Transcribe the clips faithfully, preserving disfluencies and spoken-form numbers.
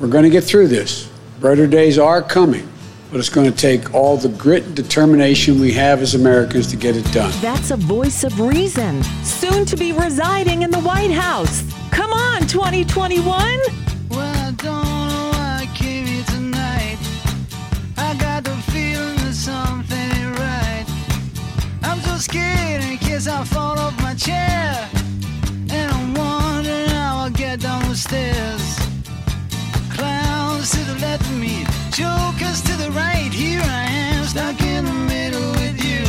We're going to get through this. Brighter days are coming, but it's going to take all the grit and determination we have as Americans to get it done. That's a voice of reason, soon to be residing in the White House. Come on, twenty twenty-one. Well, I don't know why I came here tonight. I got the feeling that something ain't right. I'm so scared in case I fall off my chair. And I'm wondering how I'll get down the stairs. Clowns to the left of me, jokers to the right. Here I am, stuck in the middle with you.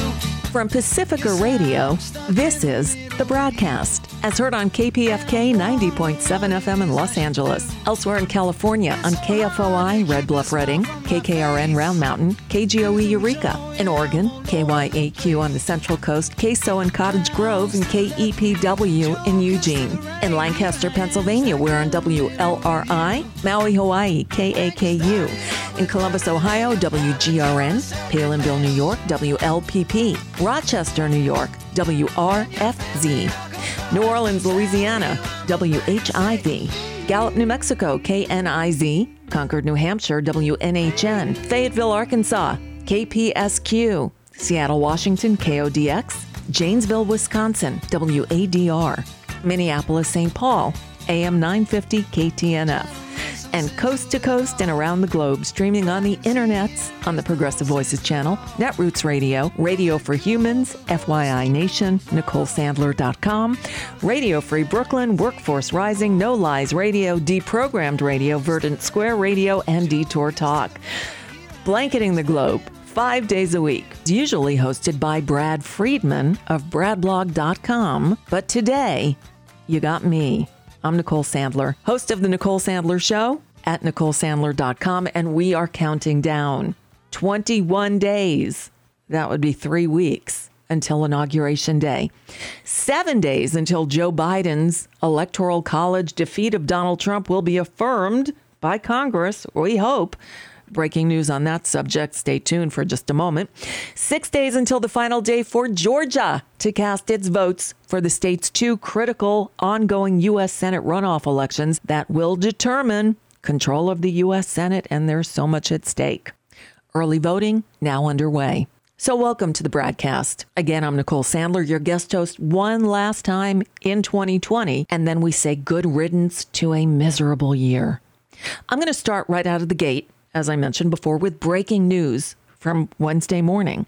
From Pacifica Radio, this is The Broadcast, as heard on K P F K ninety point seven F M in Los Angeles. Elsewhere in California on K F O I, Red Bluff Redding, K K R N Round Mountain, K G O E Eureka. In Oregon, K Y A Q on the Central Coast, K S O in Cottage Grove, and K E P W in Eugene. In Lancaster, Pennsylvania, we're on W L R I, Maui, Hawaii, K A K U. In Columbus, Ohio, W G R N, Palinville, New York, W L P P. Rochester, New York, W R F Z. New Orleans, Louisiana, W H I V. Gallup, New Mexico, K N I Z. Concord, New Hampshire, W N H N. Fayetteville, Arkansas, K P S Q. Seattle, Washington, K O D X. Janesville, Wisconsin, W A D R. Minneapolis, Saint Paul, A M nine fifty K T N F. And coast to coast and around the globe, streaming on the internets, on the Progressive Voices channel, Netroots Radio, Radio for Humans, F Y I Nation, Nicole Sandler dot com, Radio Free Brooklyn, Workforce Rising, No Lies Radio, Deprogrammed Radio, Verdant Square Radio, and Detour Talk. Blanketing the globe five days a week, usually hosted by Brad Friedman of Brad Blog dot com, but today, you got me. I'm Nicole Sandler, host of The Nicole Sandler Show at Nicole Sandler dot com, and we are counting down twenty-one days. That would be three weeks until Inauguration Day. Seven days until Joe Biden's Electoral College defeat of Donald Trump will be affirmed by Congress, we hope. Breaking news on that subject. Stay tuned for just a moment. Six days until the final day for Georgia to cast its votes for the state's two critical ongoing U S. Senate runoff elections that will determine control of the U S. Senate, and there's so much at stake. Early voting now underway. So welcome to the broadcast. Again, I'm Nicole Sandler, your guest host one last time in twenty twenty, and then we say good riddance to a miserable year. I'm going to start right out of the gate, as I mentioned before, with breaking news from Wednesday morning.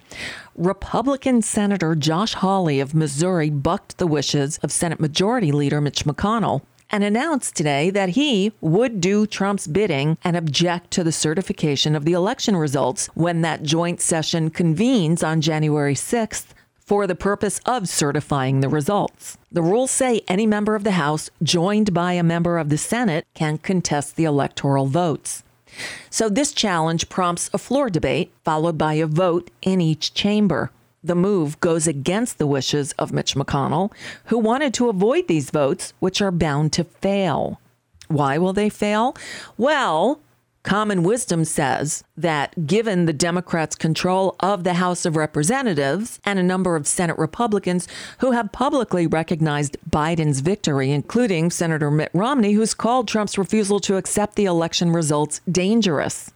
Republican Senator Josh Hawley of Missouri bucked the wishes of Senate Majority Leader Mitch McConnell and announced today that he would do Trump's bidding and object to the certification of the election results when that joint session convenes on January sixth for the purpose of certifying the results. The rules say any member of the House joined by a member of the Senate can contest the electoral votes. So this challenge prompts a floor debate, followed by a vote in each chamber. The move goes against the wishes of Mitch McConnell, who wanted to avoid these votes, which are bound to fail. Why will they fail? Well, common wisdom says that given the Democrats' control of the House of Representatives and a number of Senate Republicans who have publicly recognized Biden's victory, including Senator Mitt Romney, who's called Trump's refusal to accept the election results dangerous.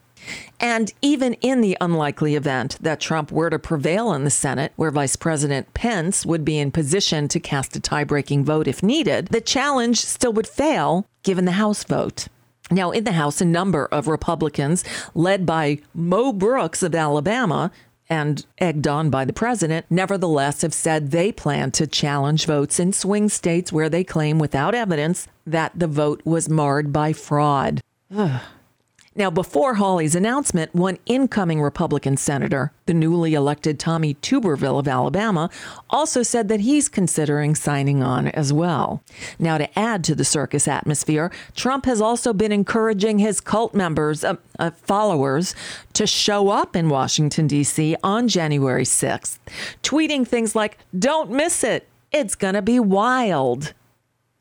And even in the unlikely event that Trump were to prevail in the Senate, where Vice President Pence would be in position to cast a tie-breaking vote if needed, the challenge still would fail given the House vote. Now, in the House, a number of Republicans, led by Mo Brooks of Alabama and egged on by the president, nevertheless have said they plan to challenge votes in swing states where they claim without evidence that the vote was marred by fraud. Ugh. Now, before Hawley's announcement, one incoming Republican senator, the newly elected Tommy Tuberville of Alabama, also said that he's considering signing on as well. Now, to add to the circus atmosphere, Trump has also been encouraging his cult members, uh, uh, followers, to show up in Washington, D C on January sixth, tweeting things like, "Don't miss it. It's going to be wild."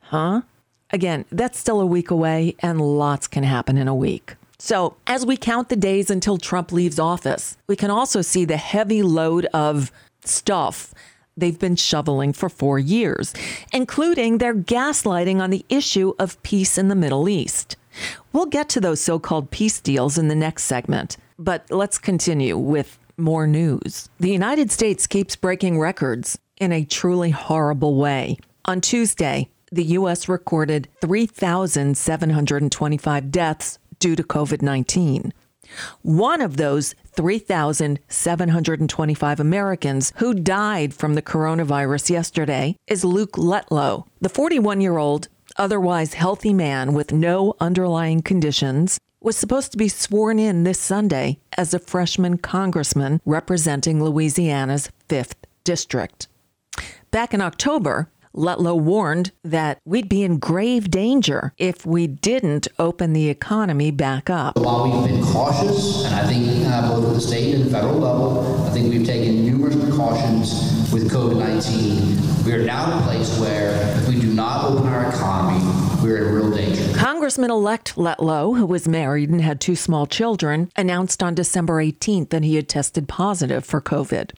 Huh? Again, that's still a week away, and lots can happen in a week. So as we count the days until Trump leaves office, we can also see the heavy load of stuff they've been shoveling for four years, including their gaslighting on the issue of peace in the Middle East. We'll get to those so-called peace deals in the next segment, but let's continue with more news. The United States keeps breaking records in a truly horrible way. On Tuesday, the U S recorded three thousand seven hundred twenty-five deaths due to covid nineteen. One of those three thousand seven hundred twenty-five Americans who died from the coronavirus yesterday is Luke Letlow, the forty-one-year-old, otherwise healthy man with no underlying conditions, was supposed to be sworn in this Sunday as a freshman congressman representing Louisiana's fifth District. Back in October, Letlow warned that we'd be in grave danger if we didn't open the economy back up. While we've been cautious, and I think uh, both at the state and federal level, I think we've taken numerous precautions with covid nineteen. We are now in a place where if we do not open our economy, we're in real danger. Congressman-elect Letlow, who was married and had two small children, announced on December eighteenth that he had tested positive for COVID.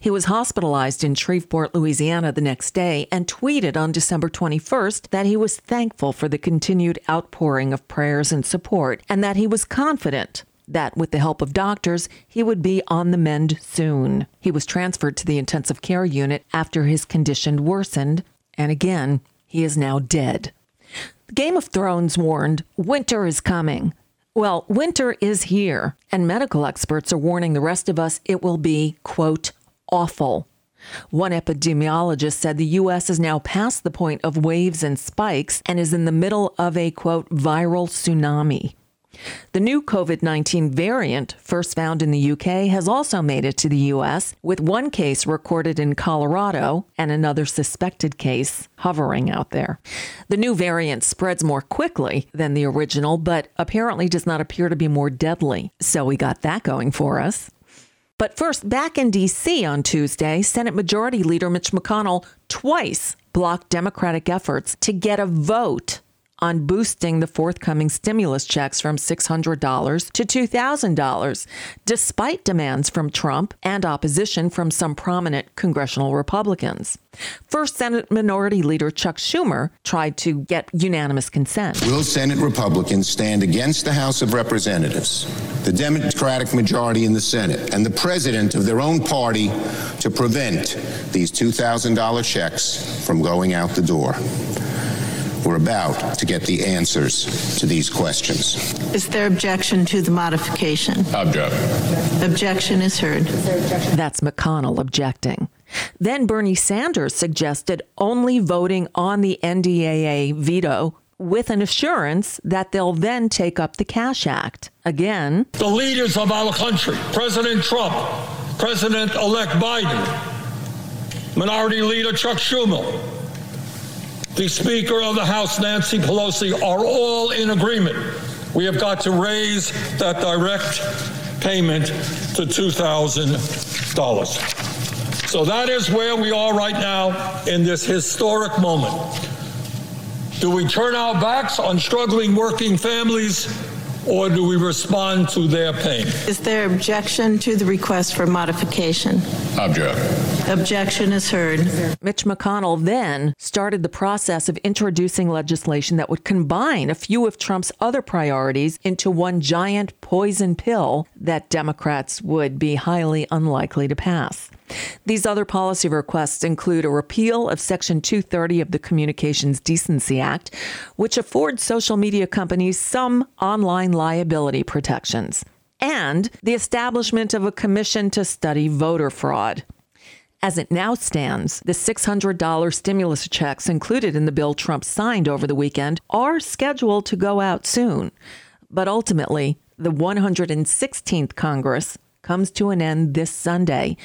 He was hospitalized in Shreveport, Louisiana the next day and tweeted on December twenty-first that he was thankful for the continued outpouring of prayers and support and that he was confident that with the help of doctors, he would be on the mend soon. He was transferred to the intensive care unit after his condition worsened, and again, he is now dead. Game of Thrones warned, winter is coming. Well, winter is here, and medical experts are warning the rest of us it will be, quote, awful. One epidemiologist said the U S is now past the point of waves and spikes and is in the middle of a, quote, viral tsunami. The new covid nineteen variant, first found in the U K, has also made it to the U S, with one case recorded in Colorado and another suspected case hovering out there. The new variant spreads more quickly than the original, but apparently does not appear to be more deadly. So we got that going for us. But first, back in D C on Tuesday, Senate Majority Leader Mitch McConnell twice blocked Democratic efforts to get a vote on boosting the forthcoming stimulus checks from six hundred dollars to two thousand dollars, despite demands from Trump and opposition from some prominent congressional Republicans. First, Senate Minority Leader Chuck Schumer tried to get unanimous consent. Will Senate Republicans stand against the House of Representatives, the Democratic majority in the Senate, and the president of their own party to prevent these two thousand dollars checks from going out the door? We're about to get the answers to these questions. Is there objection to the modification? Object. Objection is heard. Is That's McConnell objecting. Then Bernie Sanders suggested only voting on the N D A A veto with an assurance that they'll then take up the Cash Act. Again, the leaders of our country, President Trump, President-elect Biden, Minority Leader Chuck Schumer, the Speaker of the House, Nancy Pelosi, are all in agreement. We have got to raise that direct payment to two thousand dollars. So that is where we are right now in this historic moment. Do we turn our backs on struggling working families, or do we respond to their pain? Is there objection to the request for modification? Object. Objection is heard. Mitch McConnell then started the process of introducing legislation that would combine a few of Trump's other priorities into one giant poison pill that Democrats would be highly unlikely to pass. These other policy requests include a repeal of Section two thirty of the Communications Decency Act, which affords social media companies some online liability protections, and the establishment of a commission to study voter fraud. As it now stands, the six hundred dollars stimulus checks included in the bill Trump signed over the weekend are scheduled to go out soon. But ultimately, the one hundred sixteenth Congress comes to an end this Sunday,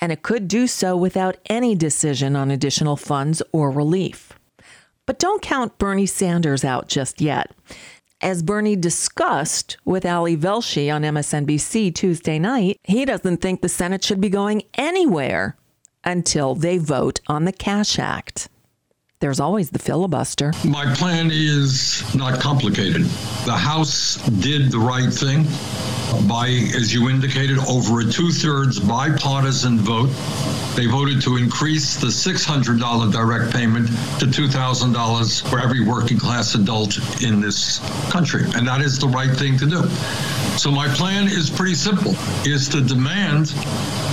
and it could do so without any decision on additional funds or relief. But don't count Bernie Sanders out just yet. As Bernie discussed with Ali Velshi on M S N B C Tuesday night, he doesn't think the Senate should be going anywhere until they vote on the Cash Act. There's always the filibuster. My plan is not complicated. The House did the right thing by, as you indicated, over a two-thirds bipartisan vote. They voted to increase the six hundred dollars direct payment to two thousand dollars for every working class adult in this country. And that is the right thing to do. So my plan is pretty simple, is to demand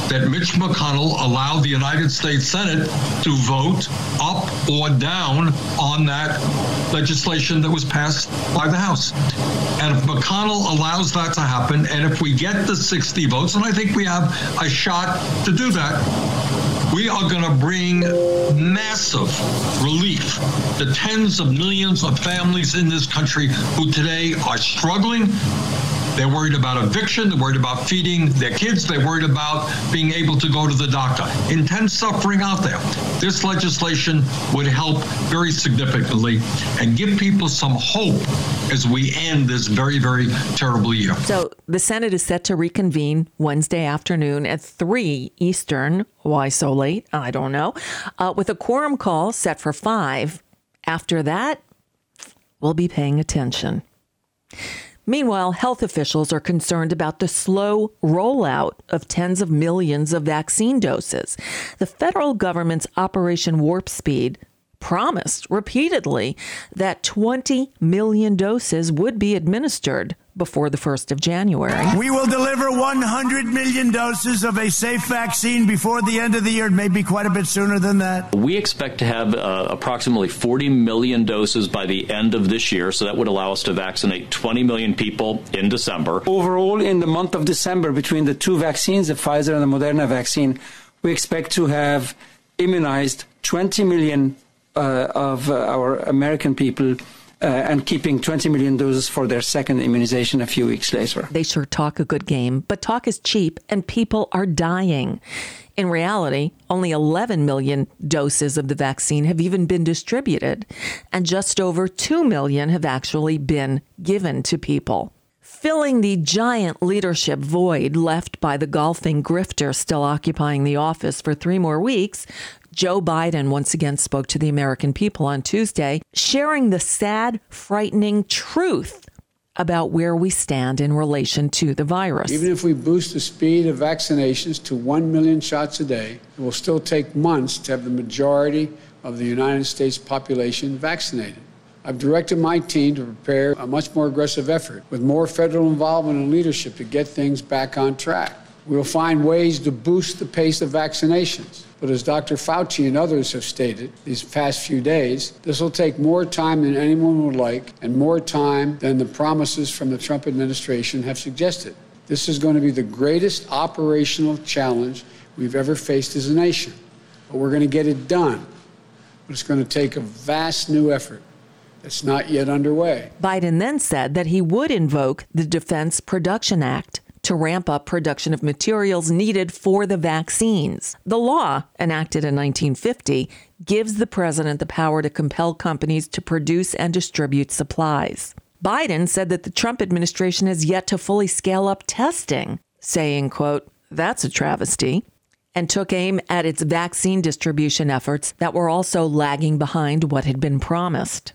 that Mitch McConnell allow the United States Senate to vote up or down on that legislation that was passed by the House. And if McConnell allows that to happen, and if we get the sixty votes, and I think we have a shot to do that, we are going to bring massive relief to tens of millions of families in this country who today are struggling. They're worried about eviction. They're worried about feeding their kids. They're worried about being able to go to the doctor. Intense suffering out there. This legislation would help very significantly and give people some hope as we end this very, very terrible year. So the Senate is set to reconvene Wednesday afternoon at three Eastern. Why so late? I don't know. Uh, with a quorum call set for five. After that, we'll be paying attention. Meanwhile, health officials are concerned about the slow rollout of tens of millions of vaccine doses. The federal government's Operation Warp Speed promised repeatedly that twenty million doses would be administered before the first of January. We will deliver one hundred million doses of a safe vaccine before the end of the year. It may be quite a bit sooner than that. We expect to have uh, approximately forty million doses by the end of this year, so that would allow us to vaccinate twenty million people in December. Overall, in the month of December, between the two vaccines, the Pfizer and the Moderna vaccine, we expect to have immunized twenty million uh, of uh, our American people, Uh, and keeping twenty million doses for their second immunization a few weeks later. They sure talk a good game, but talk is cheap and people are dying. In reality, only eleven million doses of the vaccine have even been distributed, and just over two million have actually been given to people. Filling the giant leadership void left by the golfing grifter still occupying the office for three more weeks, Joe Biden once again spoke to the American people on Tuesday, sharing the sad, frightening truth about where we stand in relation to the virus. Even if we boost the speed of vaccinations to one million shots a day, it will still take months to have the majority of the United States population vaccinated. I've directed my team to prepare a much more aggressive effort with more federal involvement and leadership to get things back on track. We'll find ways to boost the pace of vaccinations. But as Doctor Fauci and others have stated these past few days, this will take more time than anyone would like and more time than the promises from the Trump administration have suggested. This is going to be the greatest operational challenge we've ever faced as a nation. But we're going to get it done. But it's going to take a vast new effort that's not yet underway. Biden then said that he would invoke the Defense Production Act to ramp up production of materials needed for the vaccines. The law, enacted in nineteen fifty, gives the president the power to compel companies to produce and distribute supplies. Biden said that the Trump administration has yet to fully scale up testing, saying, quote, "That's a travesty," and took aim at its vaccine distribution efforts that were also lagging behind what had been promised.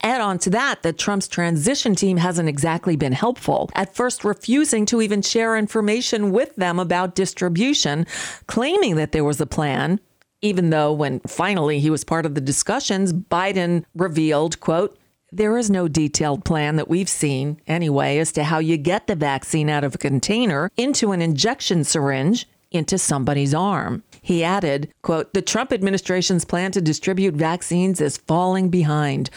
Add on to that, that Trump's transition team hasn't exactly been helpful, at first refusing to even share information with them about distribution, claiming that there was a plan, even though when finally he was part of the discussions, Biden revealed, quote, "There is no detailed plan that we've seen anyway as to how you get the vaccine out of a container into an injection syringe into somebody's arm." He added, quote, "The Trump administration's plan to distribute vaccines is falling behind,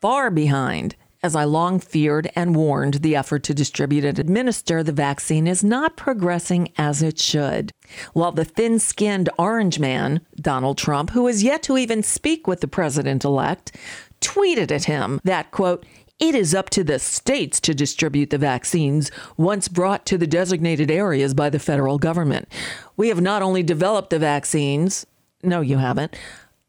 far behind, as I long feared and warned. The effort to distribute and administer the vaccine is not progressing as it should." While the thin-skinned orange man, Donald Trump, who is yet to even speak with the president-elect, tweeted at him that, quote, "It is up to the states to distribute the vaccines once brought to the designated areas by the federal government. We have not only developed the vaccines," no, you haven't,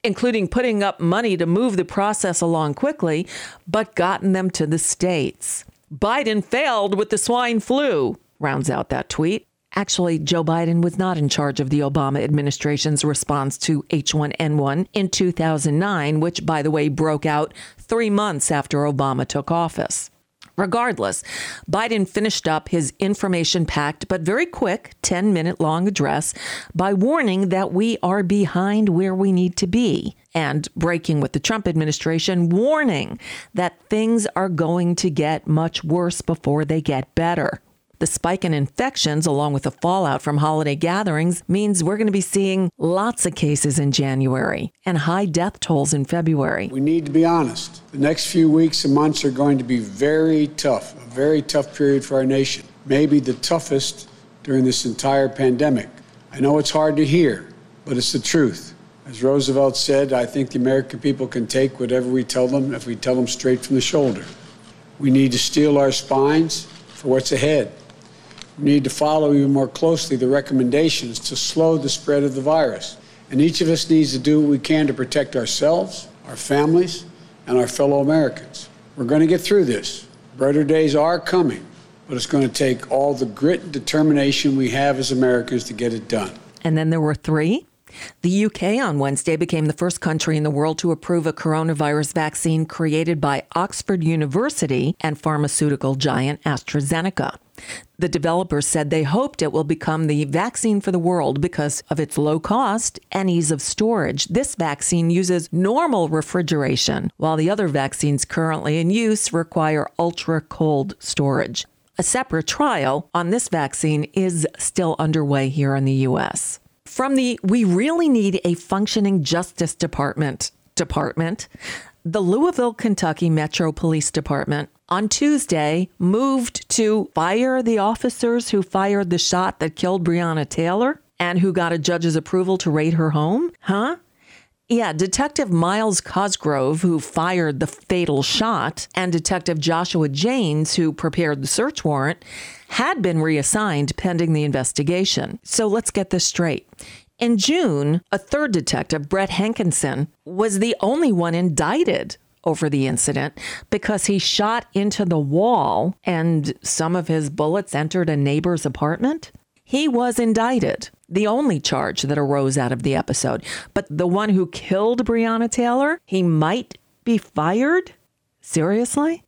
"including putting up money to move the process along quickly, but gotten them to the states. Biden failed with the swine flu," rounds out that tweet. Actually, Joe Biden was not in charge of the Obama administration's response to H one N one in two thousand nine, which, by the way, broke out three months after Obama took office. Regardless, Biden finished up his information-packed but very quick ten-minute-long address by warning that we are behind where we need to be and breaking with the Trump administration, warning that things are going to get much worse before they get better. The spike in infections, along with the fallout from holiday gatherings, means we're going to be seeing lots of cases in January and high death tolls in February. We need to be honest. The next few weeks and months are going to be very tough, a very tough period for our nation, maybe the toughest during this entire pandemic. I know it's hard to hear, but it's the truth. As Roosevelt said, I think the American people can take whatever we tell them if we tell them straight from the shoulder. We need to steel our spines for what's ahead. We need to follow even more closely the recommendations to slow the spread of the virus. And each of us needs to do what we can to protect ourselves, our families, and our fellow Americans. We're going to get through this. Brighter days are coming, but it's going to take all the grit and determination we have as Americans to get it done. And then there were three. The U K on Wednesday became the first country in the world to approve a coronavirus vaccine created by Oxford University and pharmaceutical giant AstraZeneca. The developers said they hoped it will become the vaccine for the world because of its low cost and ease of storage. This vaccine uses normal refrigeration, while the other vaccines currently in use require ultra-cold storage. A separate trial on this vaccine is still underway here in the U S. From the "we really need a functioning Justice Department" department, the Louisville, Kentucky Metro Police Department on Tuesday moved to fire the officers who fired the shot that killed Breonna Taylor and who got a judge's approval to raid her home. Huh? Yeah, Detective Miles Cosgrove, who fired the fatal shot, and Detective Joshua Janes, who prepared the search warrant, had been reassigned pending the investigation. So let's get this straight. In June, a third detective, Brett Hankinson, was the only one indicted over the incident because he shot into the wall and some of his bullets entered a neighbor's apartment. He was indicted, the only charge that arose out of the episode. But the one who killed Breonna Taylor, he might be fired? Seriously?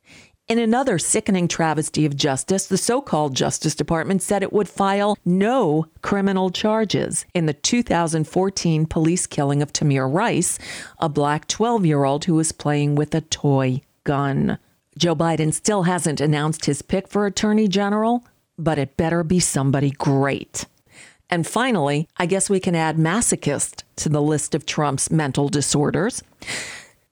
In another sickening travesty of justice, the so-called Justice Department said it would file no criminal charges in the two thousand fourteen police killing of Tamir Rice, a black twelve-year-old who was playing with a toy gun. Joe Biden still hasn't announced his pick for Attorney General, but it better be somebody great. And finally, I guess we can add masochist to the list of Trump's mental disorders.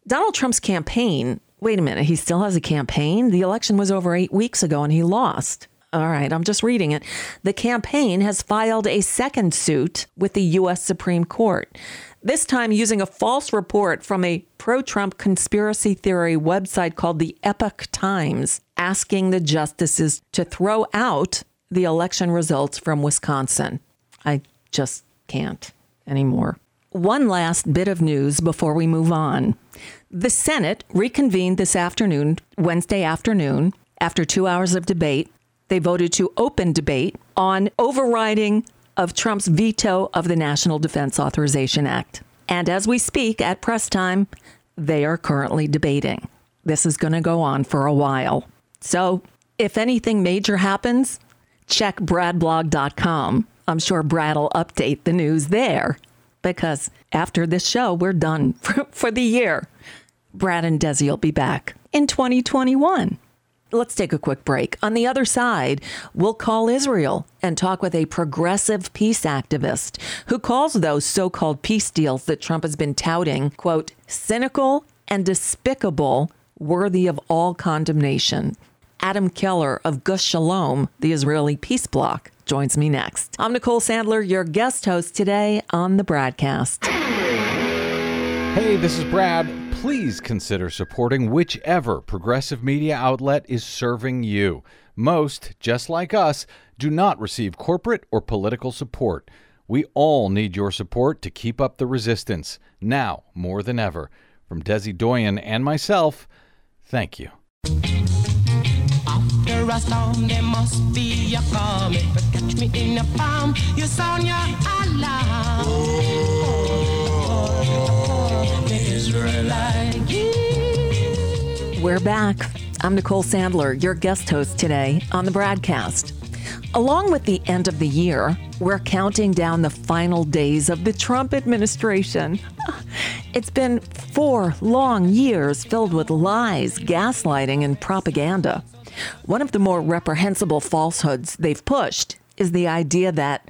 Donald Trump's campaign... Wait a minute, he still has a campaign? The election was over eight weeks ago and he lost. All right, I'm just reading it. The campaign has filed a second suit with the U S Supreme Court, this time using a false report from a pro-Trump conspiracy theory website called the Epoch Times, asking the justices to throw out the election results from Wisconsin. I just can't anymore. One last bit of news before we move on. The Senate reconvened this afternoon, Wednesday afternoon, after two hours of debate. They voted to open debate on overriding of Trump's veto of the National Defense Authorization Act. And as we speak at press time, they are currently debating. This is going to go on for a while. So if anything major happens, check Brad Blog dot com. I'm sure Brad will update the news there. Because after this show, we're done for, for the year. Brad and Desi will be back in twenty twenty-one. Let's take a quick break. On the other side, we'll call Israel and talk with a progressive peace activist who calls those so-called peace deals that Trump has been touting, quote, cynical and despicable, worthy of all condemnation. Adam Keller of Gush Shalom, the Israeli peace bloc, joins me next. I'm Nicole Sandler, your guest host today on the broadcast. Hey, this is Brad. Please consider supporting whichever progressive media outlet is serving you. Most, just like us, do not receive corporate or political support. We all need your support to keep up the resistance, now more than ever. From Desi Doyen and myself, thank you. After I a storm, there must be a calm. If you catch me in a palm, you sound your alarm. Oh, Israelite. We're back. I'm Nicole Sandler, your guest host today on the broadcast. Along with the end of the year, we're counting down the final days of the Trump administration. It's been four long years filled with lies, gaslighting, and propaganda. One of the more reprehensible falsehoods they've pushed is the idea that,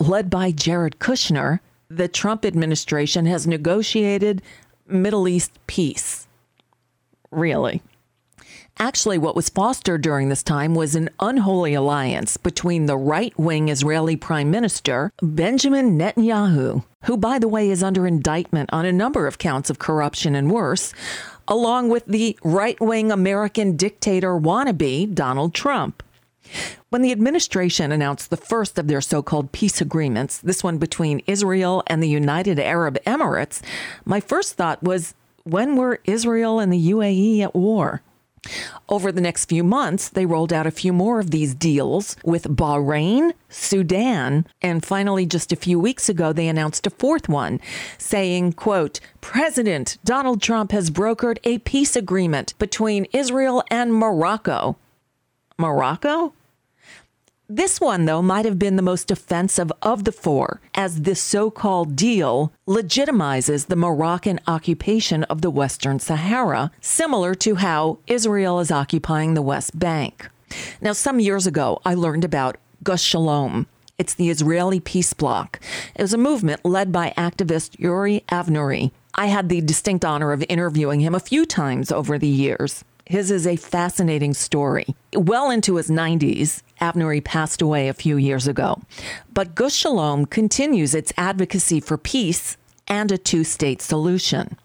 led by Jared Kushner, the Trump administration has negotiated Middle East peace. Really? Actually, what was fostered during this time was an unholy alliance between the right-wing Israeli Prime Minister, Benjamin Netanyahu, who, by the way, is under indictment on a number of counts of corruption and worse, along with the right-wing American dictator wannabe, Donald Trump. When the administration announced the first of their so-called peace agreements, this one between Israel and the United Arab Emirates, my first thought was, when were Israel and the U A E at war? Over the next few months, they rolled out a few more of these deals with Bahrain, Sudan, and finally, just a few weeks ago, they announced a fourth one saying, quote, President Donald Trump has brokered a peace agreement between Israel and Morocco. Morocco? This one, though, might have been the most offensive of the four, as this so-called deal legitimizes the Moroccan occupation of the Western Sahara, similar to how Israel is occupying the West Bank. Now, some years ago, I learned about Gush Shalom. It's the Israeli peace bloc. It was a movement led by activist Uri Avnery. I had the distinct honor of interviewing him a few times over the years. His is a fascinating story. Well into his nineties, Avnery passed away a few years ago. But Gush Shalom continues its advocacy for peace and a two-state solution.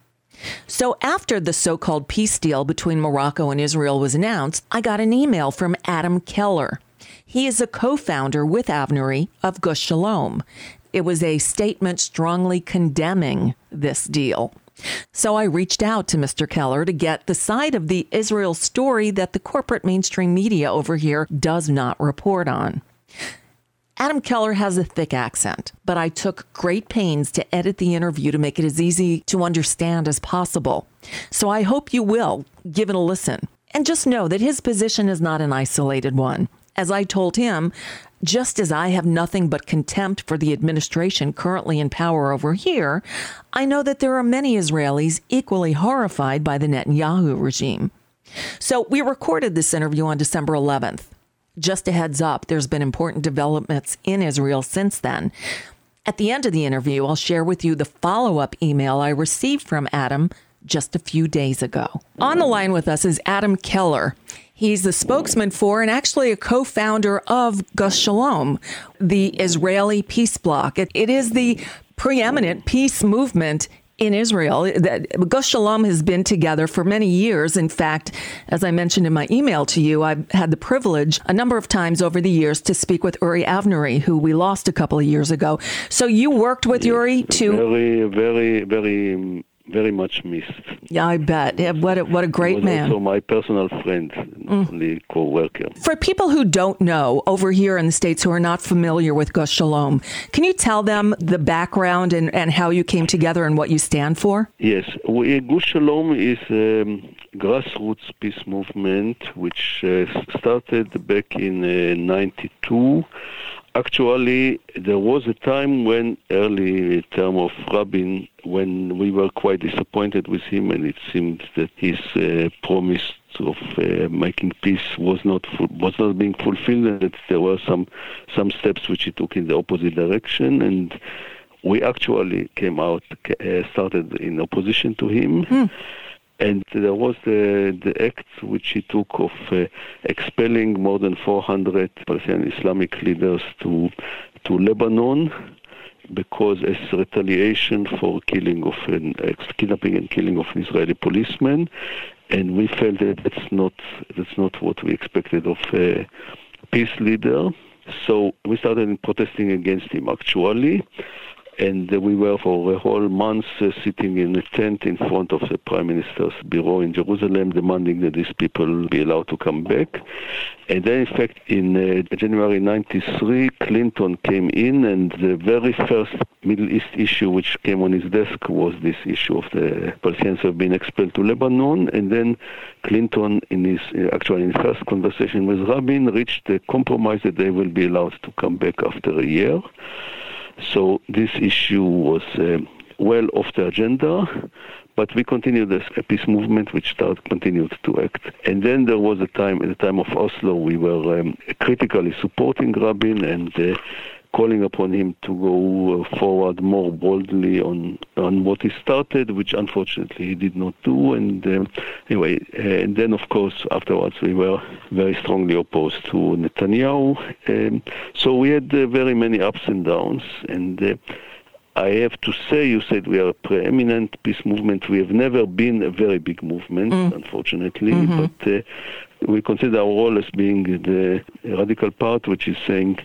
So after the so-called peace deal between Morocco and Israel was announced, I got an email from Adam Keller. He is a co-founder with Avnery of Gush Shalom. It was a statement strongly condemning this deal. So I reached out to Mister Keller to get the side of the Israel story that the corporate mainstream media over here does not report on. Adam Keller has a thick accent, but I took great pains to edit the interview to make it as easy to understand as possible. So I hope you will give it a listen. And just know that his position is not an isolated one. As I told him, just as I have nothing but contempt for the administration currently in power over here, I know that there are many Israelis equally horrified by the Netanyahu regime. So we recorded this interview on December eleventh. Just a heads up, there's been important developments in Israel since then. At the end of the interview, I'll share with you the follow-up email I received from Adam just a few days ago. On the line with us is Adam Keller. He's the spokesman for and actually a co-founder of Gush Shalom, the Israeli peace bloc. It, it is the preeminent peace movement in Israel. Gush Shalom has been together for many years. In fact, as I mentioned in my email to you, I've had the privilege a number of times over the years to speak with Uri Avnery, who we lost a couple of years ago. So you worked with Uri to... Very, very, very... Very much missed. Yeah, I bet. Yeah, what a, what a great was man. Also my personal friend, not only mm. co-worker. For people who don't know over here in the States who are not familiar with Gush Shalom, can you tell them the background and, and how you came together and what you stand for? Yes. We, Gush Shalom is a grassroots peace movement which uh, started back in uh, ninety-two. Actually, there was a time when, early term of Rabin, when we were quite disappointed with him, and it seemed that his uh, promise of uh, making peace was not fu- was not being fulfilled, and that there were some some steps which he took in the opposite direction. And we actually came out, uh, started in opposition to him. Mm. And there was the, the act which he took of uh, expelling more than four hundred Palestinian Islamic leaders to to Lebanon, because as retaliation for killing of an, uh, kidnapping and killing of an Israeli policeman, and we felt that that's not that's not what we expected of a peace leader. So we started protesting against him actually. And we were for a whole month uh, sitting in a tent in front of the Prime Minister's bureau in Jerusalem, demanding that these people be allowed to come back. And then, in fact, in uh, January ninety-three, Clinton came in, and the very first Middle East issue which came on his desk was this issue of the Palestinians have been expelled to Lebanon. And then Clinton, in his uh, actually in first conversation with Rabin, reached a compromise that they will be allowed to come back after a year. So this issue was uh, well off the agenda, but we continued this peace movement, which started, continued to act. And then there was a time, at the time of Oslo, we were um, critically supporting Rabin and uh, calling upon him to go forward more boldly on, on what he started, which unfortunately he did not do. And uh, anyway, and then of course afterwards we were very strongly opposed to Netanyahu. Um, so we had uh, very many ups and downs. And uh, I have to say, you said we are a preeminent peace movement. We have never been a very big movement, mm. unfortunately, mm-hmm. but uh, we consider our role as being the radical part, which is saying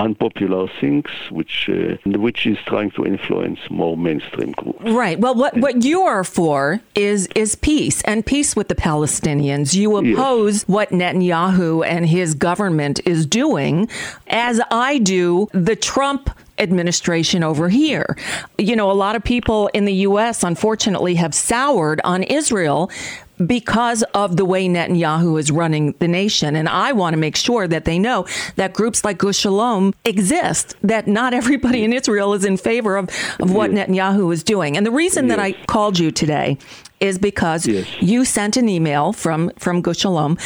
unpopular things, which uh, which is trying to influence more mainstream groups. Right. Well, what, what you are for is is peace, and peace with the Palestinians. You oppose yes. what Netanyahu and his government is doing, as I do the Trump administration over here. You know, a lot of people in the U S, unfortunately, have soured on Israel because of the way Netanyahu is running the nation. And I want to make sure that they know that groups like Gush Shalom exist, that not everybody in Israel is in favor of, of what yes. Netanyahu is doing. And the reason yes. that I called you today is because yes. you sent an email from, from Gush Shalom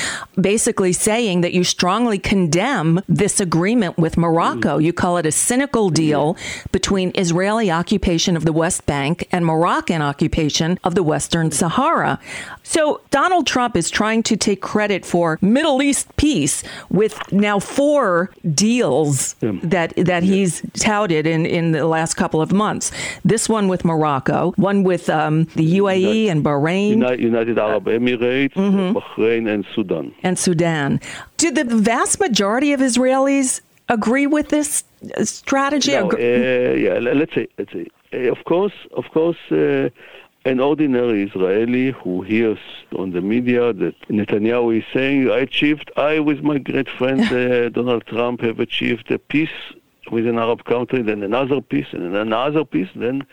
basically saying that you strongly condemn this agreement with Morocco. Mm. You call it a cynical deal mm. between Israeli occupation of the West Bank and Moroccan occupation of the Western Sahara. So Donald Trump is trying to take credit for Middle East peace with now four deals mm. that that yeah. he's touted in, in the last couple of months. This one with Morocco, one with um, the U A E and Bahrain, United, United Arab Emirates, mm-hmm. Bahrain, and Sudan. And Sudan. Do the vast majority of Israelis agree with this strategy? No, uh, yeah, let's say, let's say. Uh, of course, of course, uh, an ordinary Israeli who hears on the media that Netanyahu is saying, I achieved, I with my great friend uh, Donald Trump have achieved a peace with an Arab country, then another peace, and then another peace, then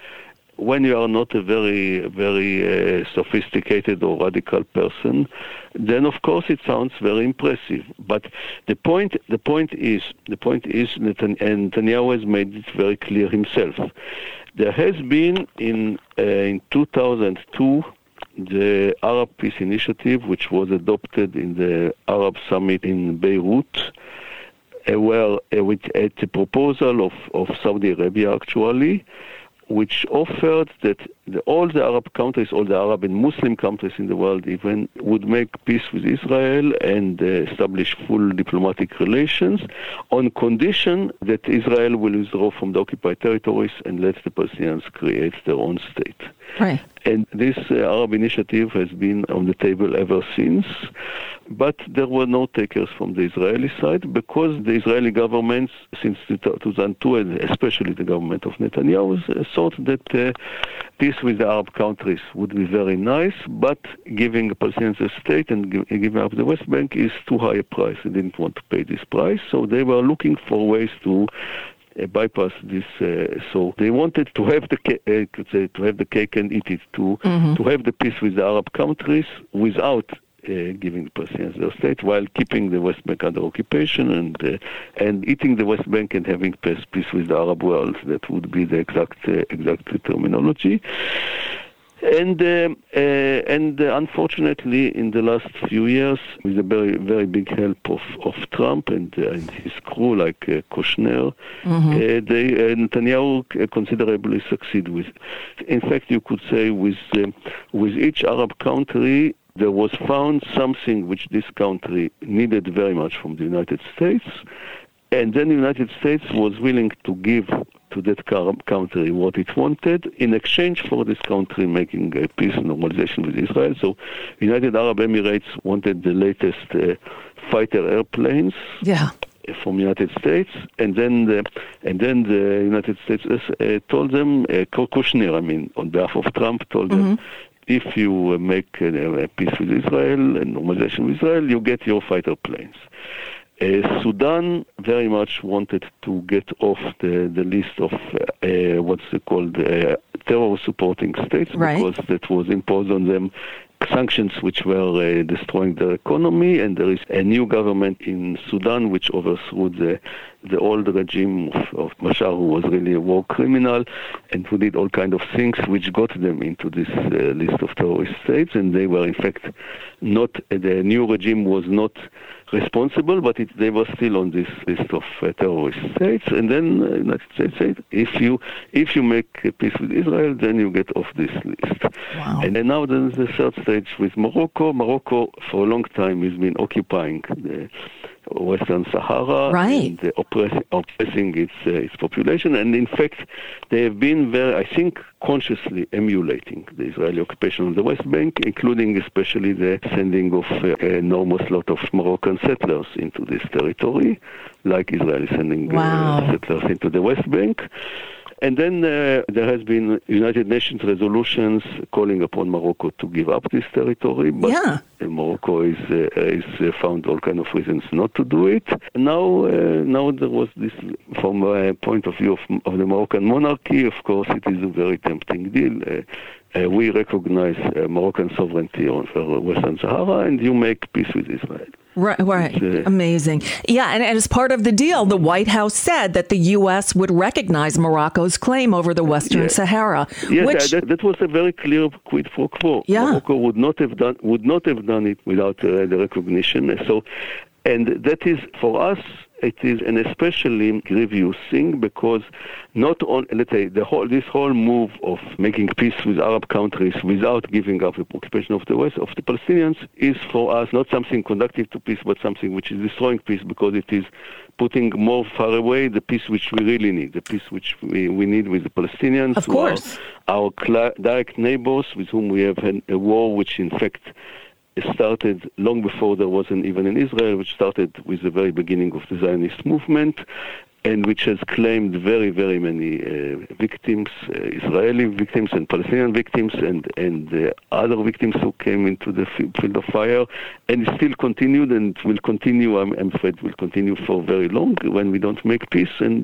when you are not a very, very uh, sophisticated or radical person, then of course it sounds very impressive. But the point, the point is, the point is, Netan- Netanyahu has made it very clear himself. There has been in uh, in two thousand two the Arab Peace Initiative, which was adopted in the Arab Summit in Beirut, uh, where uh, which at the proposal of, of Saudi Arabia actually, which offered that the, all the Arab countries, all the Arab and Muslim countries in the world even, would make peace with Israel and uh, establish full diplomatic relations on condition that Israel will withdraw from the occupied territories and let the Palestinians create their own state. Right. And this uh, Arab initiative has been on the table ever since, but there were no takers from the Israeli side because the Israeli governments since two thousand two, and especially the government of Netanyahu, thought that uh, peace with the Arab countries would be very nice, but giving the Palestinians a state and give, giving up the West Bank is too high a price. They didn't want to pay this price, so they were looking for ways to bypass this, uh, so they wanted to have the cake, uh, to have the cake and eat it, to mm-hmm. to have the peace with the Arab countries without uh, giving the Palestinians their state, while keeping the West Bank under occupation and uh, and eating the West Bank and having peace, peace with the Arab world. That would be the exact uh, exact terminology. And uh, uh, and uh, unfortunately, in the last few years, with a very very big help of, of Trump and, uh, and his crew like uh, Kushner, mm-hmm. uh, they, uh, Netanyahu considerably succeed with. In fact, you could say with uh, with each Arab country, there was found something which this country needed very much from the United States, and then the United States was willing to give to that country what it wanted in exchange for this country making a peace and normalization with Israel. So United Arab Emirates wanted the latest uh, fighter airplanes yeah. from United States, and then the, and then the United States uh, told them, uh, Kushner, I mean, on behalf of Trump, told mm-hmm. them, if you make a peace with Israel and normalization with Israel, you get your fighter planes. Uh, Sudan very much wanted to get off the, the list of uh, what's called uh, terror-supporting states, right, because that was imposed on them, sanctions which were uh, destroying their economy, and there is a new government in Sudan which overthrew the, the old regime of, of Bashar, who was really a war criminal, and who did all kinds of things which got them into this uh, list of terrorist states, and they were in fact not, uh, the new regime was not responsible, but it, they were still on this list of uh, terrorist states. And then uh, United States said, if you if you make a peace with Israel, then you get off this list. Wow. And then now there's the third stage with Morocco. Morocco, for a long time, has been occupying the Western Sahara, right, and uh, oppress, oppressing its uh, its population. And in fact, they have been very, I think, consciously emulating the Israeli occupation of the West Bank, including especially the sending of uh, an enormous lot of Moroccan settlers into this territory, like Israeli sending wow. uh, settlers into the West Bank. And then uh, there has been United Nations resolutions calling upon Morocco to give up this territory, but yeah. Morocco is uh, is uh, found all kind of reasons not to do it. Now, uh, now there was this, from a point of view of, of the Moroccan monarchy, of course, it is a very tempting deal. Uh, Uh, we recognize uh, Moroccan sovereignty over Western Sahara, and you make peace with Israel. Right, right. Uh, amazing. Yeah, and, and as part of the deal, the White House said that the U S would recognize Morocco's claim over the Western yeah. Sahara. Yes, which... that, that was a very clear quid pro quo. Yeah. Morocco would not have done would not have done it without uh, the recognition. So, and that is for us. It is an especially grievous thing because not on, let's say, the whole, this whole move of making peace with Arab countries without giving up the occupation of the West, of the Palestinians, is for us not something conductive to peace, but something which is destroying peace, because it is putting more far away the peace which we really need, the peace which we, we need with the Palestinians, of course, our, our direct neighbors with whom we have had a war which in fact started long before there wasn't even in Israel, which started with the very beginning of the Zionist movement, and which has claimed very, very many uh, victims, uh, Israeli victims and Palestinian victims and, and uh, other victims who came into the field of fire, and it's still continued and will continue, I'm, I'm afraid, will continue for very long when we don't make peace. And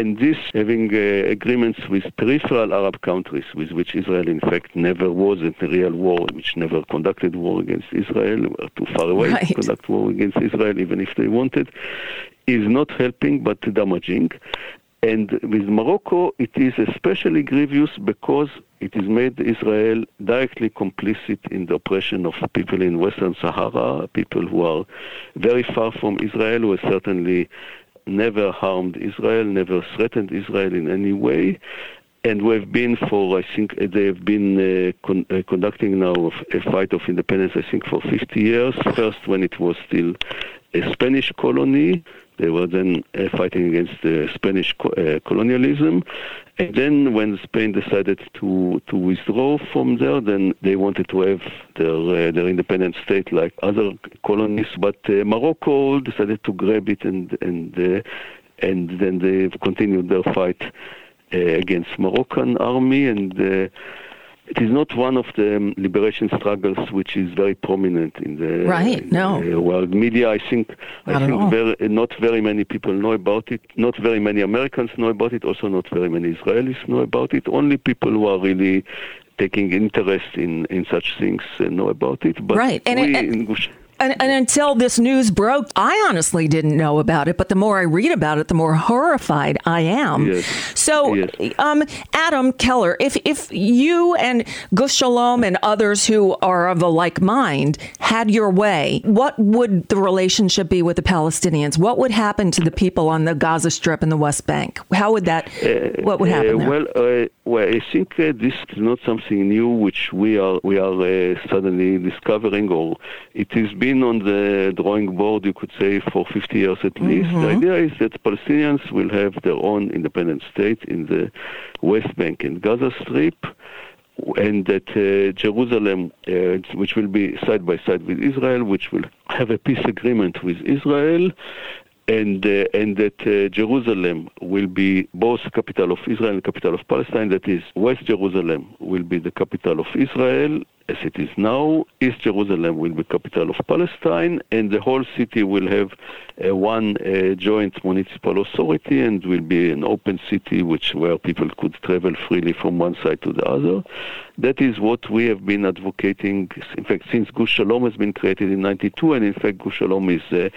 and this, having uh, agreements with peripheral Arab countries, with which Israel, in fact, never was in a real war, which never conducted war against Israel, were too far away right. to conduct war against Israel, even if they wanted, is not helping but damaging. And with Morocco, it is especially grievous because it has made Israel directly complicit in the oppression of people in Western Sahara, people who are very far from Israel, who are certainly never harmed Israel, never threatened Israel in any way, and who have been for, I think, they have been uh, con- uh, conducting now a fight of independence, I think, for fifty years, first when it was still a Spanish colony. They were then uh, fighting against uh, Spanish co- uh, colonialism. And then when Spain decided to, to withdraw from there, then they wanted to have their, uh, their independent state like other colonies. But uh, Morocco decided to grab it, and, and, uh, and then they continued their fight uh, against Moroccan army. And... Uh, It is not one of the um, liberation struggles which is very prominent in the, right, in no. the world media. I think not, I think very, not very many people know about it. Not very many Americans know about it. Also not very many Israelis know about it. Only people who are really taking interest in, in such things uh, know about it. But right. And we it, and- in Gush- And, and until this news broke, I honestly didn't know about it. But the more I read about it, the more horrified I am. Yes. So, yes. Um, Adam Keller, if if you and Gush Shalom and others who are of a like mind had your way, what would the relationship be with the Palestinians? What would happen to the people on the Gaza Strip and the West Bank? How would that? Uh, what would happen? Uh, there? Well, uh, well, I think uh, this is not something new, which we are we are uh, suddenly discovering, or it is. Being been on the drawing board, you could say, for fifty years at least. Mm-hmm. The idea is that Palestinians will have their own independent state in the West Bank and Gaza Strip, and that uh, Jerusalem, uh, which will be side by side with Israel, which will have a peace agreement with Israel, and uh, and that uh, Jerusalem will be both capital of Israel and capital of Palestine. That is, West Jerusalem will be the capital of Israel as it is now. East Jerusalem will be capital of Palestine, and the whole city will have uh, one uh, joint municipal authority, and will be an open city which where people could travel freely from one side to the other. That is what we have been advocating, in fact, since Gush Shalom has been created in ninety-two, and in fact Gush Shalom is uh,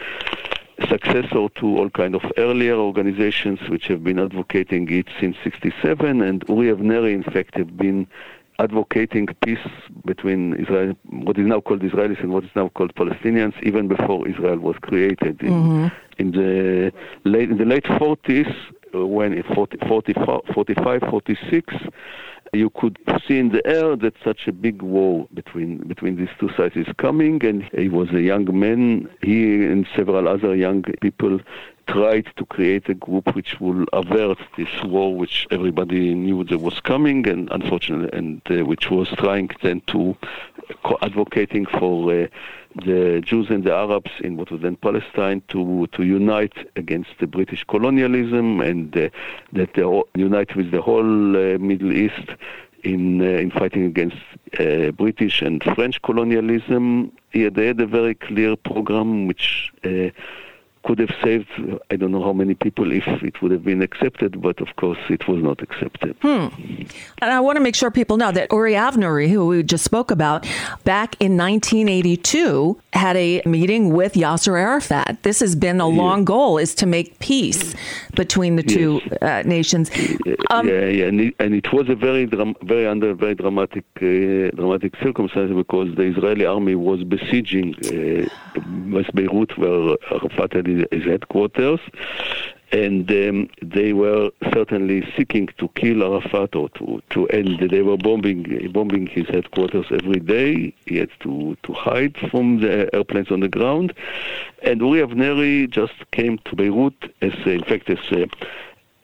successor to all kind of earlier organizations which have been advocating it since sixty-seven, and Uri Avnery, in fact, have been advocating peace between Israel, what is now called Israelis, and what is now called Palestinians, even before Israel was created. In, mm-hmm. in the late in the late forties, when in forty, forty, forty-five, forty-six, you could see in the air that such a big war between between these two sides is coming, and he was a young man. He and several other young people tried to create a group which will avert this war, which everybody knew that was coming, and unfortunately, and uh, which was trying then to uh, advocating for uh, the Jews and the Arabs in what was then Palestine to to unite against the British colonialism, and uh, that they all unite with the whole uh, Middle East in uh, in fighting against uh, British and French colonialism. Yeah, they had a very clear program which Uh, could have saved, I don't know how many people, if it would have been accepted, but of course it was not accepted. Hmm. And I want to make sure people know that Uri Avnery, who we just spoke about, back in nineteen eighty-two, had a meeting with Yasser Arafat. This has been a yes. long goal, is to make peace between the two yes. uh, nations. Um, yeah, yeah, and it, and it was a very, dram- very under very dramatic, uh, dramatic circumstance, because the Israeli army was besieging uh, West Beirut, where Arafat had his headquarters, and um, they were certainly seeking to kill Arafat or to, to end. They were bombing bombing his headquarters every day. He had to, to hide from the airplanes on the ground. And Uri Avnery just came to Beirut as, a, in fact, as a,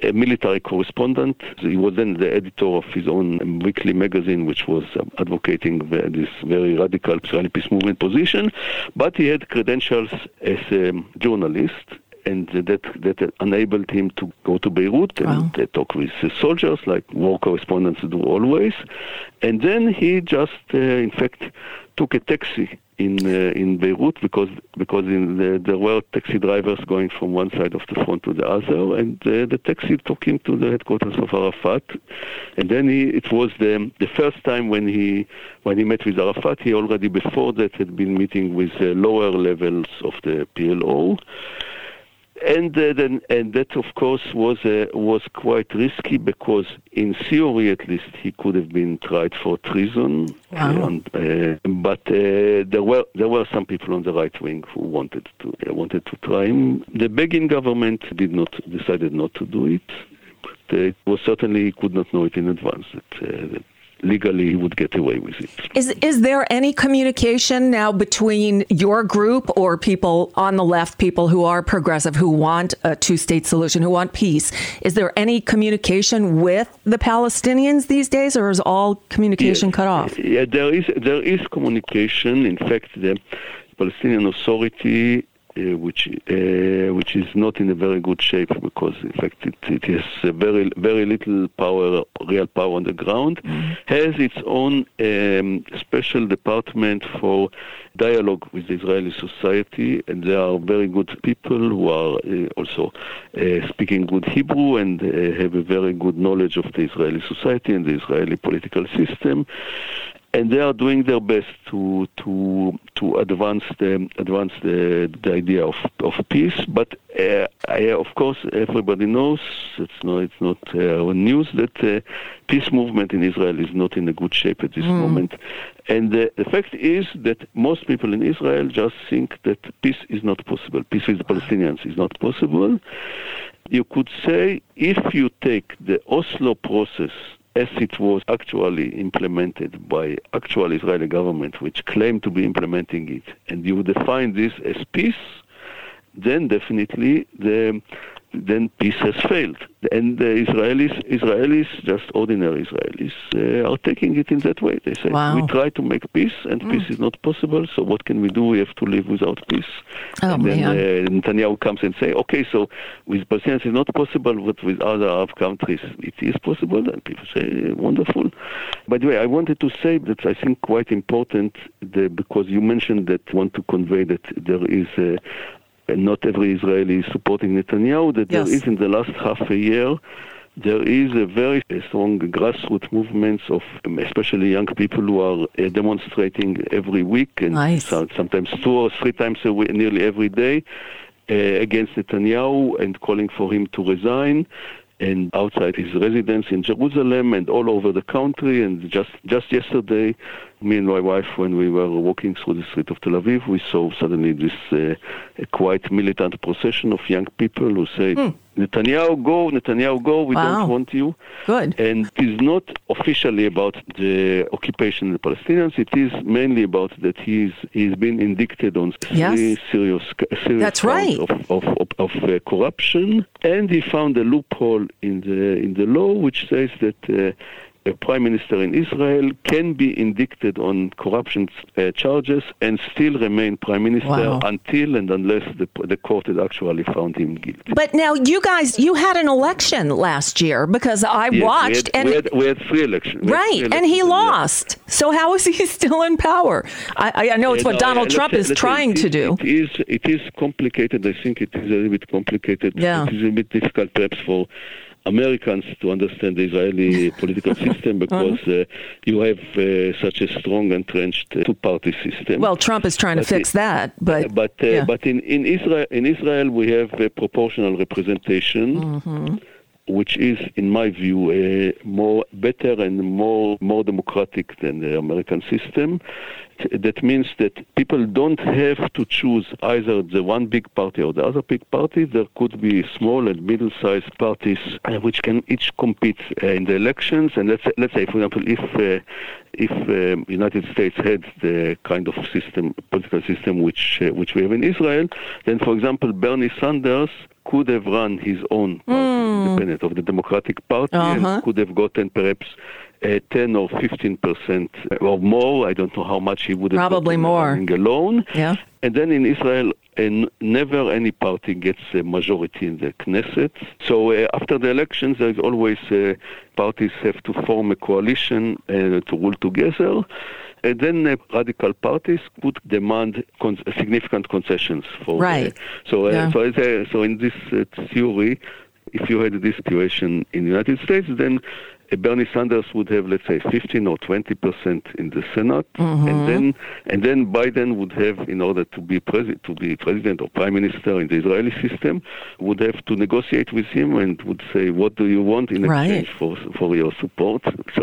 a military correspondent. He was then the editor of his own weekly magazine, which was advocating this very radical Israeli peace movement position, but he had credentials as a journalist, and that that enabled him to go to Beirut and wow. talk with soldiers, like war correspondents do always. And then he just, uh, in fact, took a taxi in uh, in Beirut, because because in the, there were taxi drivers going from one side of the front to the other, and uh, the taxi took him to the headquarters of Arafat. And then he, it was the the first time when he when he met with Arafat. He already before that had been meeting with uh, lower levels of the P L O. And uh, then, and that, of course, was uh, was quite risky, because in theory, at least, he could have been tried for treason. Wow. And, uh, but uh, there were there were some people on the right wing who wanted to uh, wanted to try him. The Begin government did not decided not to do it. But, uh, it was certainly he could not know it in advance that, uh, that legally he would get away with it. Is is there any communication now between your group or people on the left, people who are progressive, who want a two-state solution, who want peace? Is there any communication with the Palestinians these days, or is all communication yeah, cut off? Yeah, there is there is communication. In fact, the Palestinian Authority, Uh, which uh, which is not in a very good shape, because in fact it, it has uh, very very little power, real power on the ground, mm-hmm. has its own um, special department for dialogue with the Israeli society, and there are very good people who are uh, also uh, speaking good Hebrew and uh, have a very good knowledge of the Israeli society and the Israeli political system. And they are doing their best to to to advance the advance the, the idea of, of peace. But uh, I, of course, everybody knows it's not it's not uh, news that uh, peace movement in Israel is not in a good shape at this mm. moment. And uh, the fact is that most people in Israel just think that peace is not possible. Peace with the Palestinians is not possible. You could say, if you take the Oslo process as it was actually implemented by actual Israeli government, which claimed to be implementing it, and you define this as peace, then definitely the then peace has failed. And the Israelis, Israelis, just ordinary Israelis, uh, are taking it in that way. They say, wow. we try to make peace, and mm. peace is not possible, so what can we do? We have to live without peace. Oh, and then uh, Netanyahu comes and says, okay, so with Palestinians it's not possible, but with other Arab countries it is possible, and people say, wonderful. By the way, I wanted to say that I think quite important, the, because you mentioned that, want to convey that there is a and not every Israeli is supporting Netanyahu, that yes. there is in the last half a year, there is a very strong grassroots movements of especially young people who are demonstrating every week and nice. sometimes two or three times a week, nearly every day, uh, against Netanyahu and calling for him to resign. And outside his residence in Jerusalem and all over the country. And just just yesterday, me and my wife, when we were walking through the street of Tel Aviv, we saw suddenly this uh, quite militant procession of young people who say, mm. Netanyahu, go, Netanyahu, go, we wow. don't want you. Good. And it is not officially about the occupation of the Palestinians. It is mainly about that he's he's been indicted on three yes. serious, serious That's right. of, of, of, of uh, corruption. And he found a loophole in the, in the law which says that... Uh, a prime minister in Israel can be indicted on corruption uh, charges and still remain prime minister wow. until and unless the, the court had actually found him guilty. But now, you guys, you had an election last year because I yes, watched. We had, and we had, we had three elections. We right, three elections, and he lost. Yeah. So how is he still in power? I, I know it's yeah, what no, Donald yeah, Trump is trying it, to do. It is, it is complicated. I think it is a little bit complicated. Yeah. It is a bit difficult perhaps for Americans to understand the Israeli political system because uh, you have uh, such a strong entrenched uh, two-party system. Well, Trump is trying but to fix it, that, but but uh, yeah. but in, in Israel in Israel we have a proportional representation, mm-hmm. which is, in my view, a more better and more more democratic than the American system. That means that people don't have to choose either the one big party or the other big party. There could be small and middle-sized parties which can each compete in the elections. And let's let's say, for example, if uh, if uh, United States had the kind of system, political system which uh, which we have in Israel, then, for example, Bernie Sanders could have run his own party, mm. independent of the Democratic Party, uh-huh. and could have gotten perhaps Uh, ten or fifteen percent or more. I don't know how much he would have probably more alone. Yeah. And then in Israel, and never any party gets a majority in the Knesset. So uh, after the elections, there's always uh, parties have to form a coalition uh, to rule together. And then uh, radical parties could demand con- significant concessions for. Right. Uh, so uh, yeah. so, uh, so in this uh, theory, if you had this situation in the United States, then Bernie Sanders would have, let's say, fifteen or twenty percent in the Senate, mm-hmm. and then and then Biden would have, in order to be president, to be president or prime minister in the Israeli system, would have to negotiate with him and would say, "What do you want in exchange right. for for your support?" So,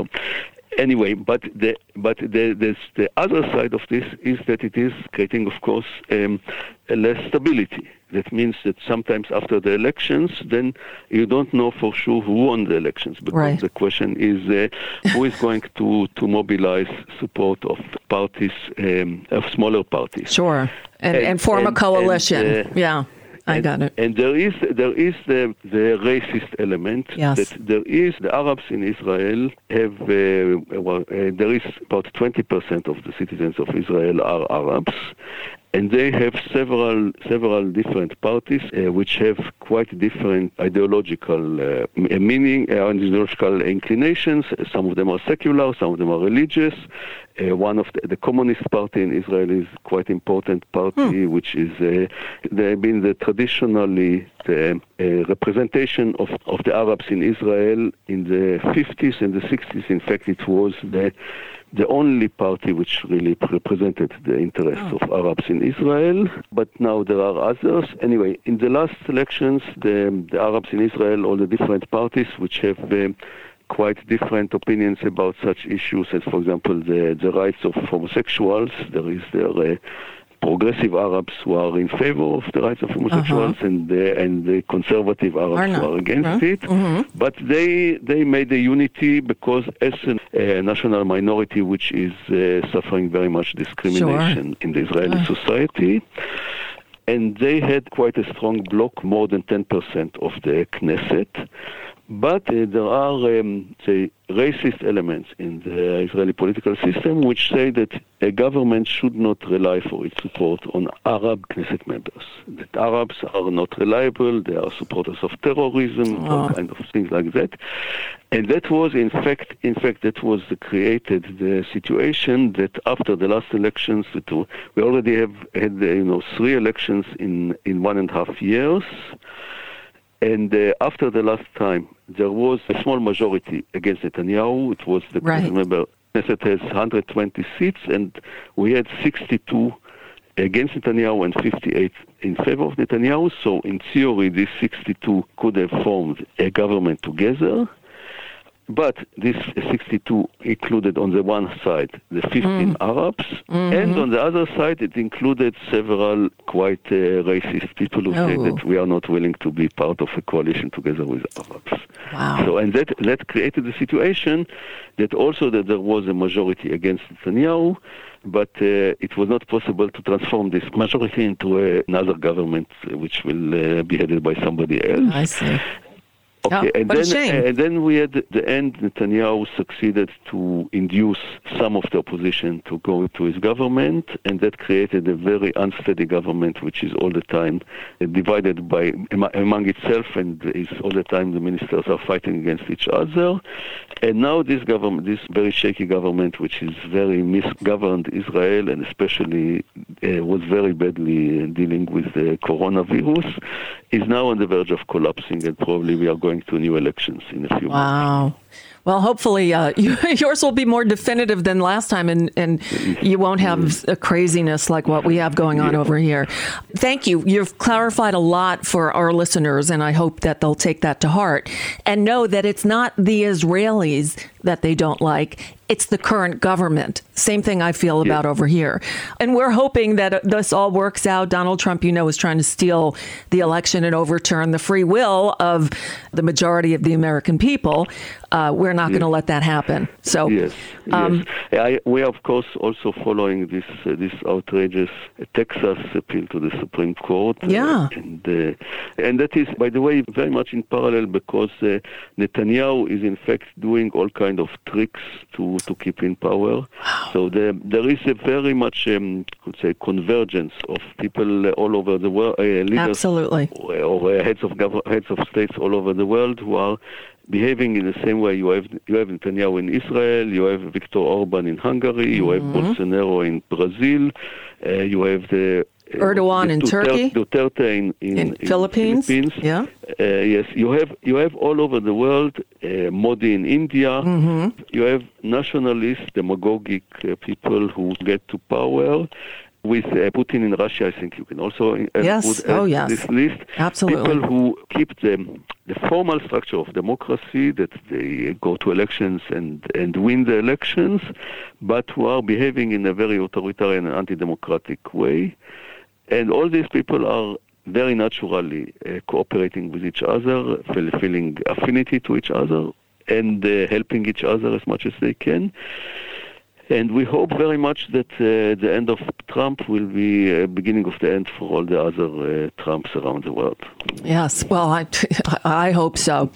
anyway, but the but the the, the other side of this is that it is creating, of course, um, less stability. That means that sometimes after the elections, then you don't know for sure who won the elections, because right. the question is uh, who is going to, to mobilize support of parties, um, of smaller parties. Sure, and, and, and form and, a coalition. And, uh, yeah, I and, got it. And there is there is the, the racist element. Yes. That there is the Arabs in Israel have uh, well, uh, there is about twenty percent of the citizens of Israel are Arabs. And they have several several different parties uh, which have quite different ideological uh, meaning, uh, ideological inclinations. Some of them are secular, some of them are religious. Uh, one of the, the Communist Party in Israel is quite important party, hmm. which is uh, they've been the traditionally the uh, representation of, of the Arabs in Israel in the fifties and the sixties. In fact, it was the the only party which really represented the interests oh. of Arabs in Israel, but now there are others. Anyway, in the last elections, the, the Arabs in Israel, all the different parties which have um, quite different opinions about such issues as, for example, the, the rights of homosexuals. There is their... Uh, progressive Arabs who are in favor of the rights of homosexuals, uh-huh. and the, and the conservative Arabs are who are against uh-huh. it. Uh-huh. But they they made a unity because as a national minority which is uh, suffering very much discrimination sure. in the Israeli uh-huh. society. and they had quite a strong bloc, more than ten percent of the Knesset. But uh, there are, um, say, racist elements in the Israeli political system which say that a government should not rely for its support on Arab Knesset members, that Arabs are not reliable, they are supporters of terrorism, all oh. kind of things like that. And that was, in fact, in fact, that was the created the situation that after the last elections, we already have had, you know, three elections in, in one and a half years. And uh, after the last time, there was a small majority against Netanyahu. It was, the right. remember, Knesset has one hundred twenty seats, and we had sixty-two against Netanyahu and fifty-eight in favor of Netanyahu. So in theory, these sixty-two could have formed a government together. But this sixty-two included on the one side the fifteen mm. Arabs, mm-hmm. and on the other side it included several quite uh, racist people who oh. say that we are not willing to be part of a coalition together with Arabs. Wow. So, and that, that created a situation that also that there was a majority against Netanyahu, but uh, it was not possible to transform this majority into a, another government which will uh, be headed by somebody else. I see. Okay, oh, and then and then we had the end. Netanyahu succeeded to induce some of the opposition to go to his government, and that created a very unsteady government, which is all the time divided by among itself, and is all the time the ministers are fighting against each other. And now this government, this very shaky government, which is very misgoverned Israel, and especially uh, was very badly dealing with the coronavirus, is now on the verge of collapsing, and probably we are going to new elections in a few wow. months. Wow. Well, hopefully uh, you, yours will be more definitive than last time, and, and you won't have a craziness like what we have going on yeah. over here. Thank you. You've clarified a lot for our listeners, and I hope that they'll take that to heart and know that it's not the Israelis that they don't like. It's the current government. Same thing I feel about yeah. over here. And we're hoping that this all works out. Donald Trump, you know, is trying to steal the election and overturn the free will of the majority of the American people. Uh, we're not yes. going to let that happen. So, yes, yes. Um, I, we are, of course, also following this uh, this outrageous Texas appeal to the Supreme Court. Yeah. Uh, and, uh, and that is, by the way, very much in parallel, because uh, Netanyahu is, in fact, doing all kind of tricks to to keep in power. Wow. So the, there is a very much, um, could say, convergence of people all over the world, uh, leaders Absolutely. or, or uh, heads of gov- heads of states all over the world who are behaving in the same way. You have you have Netanyahu in Israel, you have Viktor Orban in Hungary, you have mm-hmm. Bolsonaro in Brazil, uh, you have the Erdogan in Turkey, Duterte in, in, in Philippines. In Philippines. Yeah. Uh, yes, you have you have all over the world, uh, Modi in India. Mm-hmm. You have nationalist, demagogic uh, people who get to power. With uh, Putin in Russia, I think you can also uh, yes. put uh, oh, yes. this list. Absolutely. People who keep the, the formal structure of democracy, that they go to elections and, and win the elections, but who are behaving in a very authoritarian and anti-democratic way. And all these people are very naturally uh, cooperating with each other, feeling affinity to each other, and uh, helping each other as much as they can. And we hope very much that uh, the end of Trump will be the uh, beginning of the end for all the other uh, Trumps around the world. Yes, well, I, I hope so.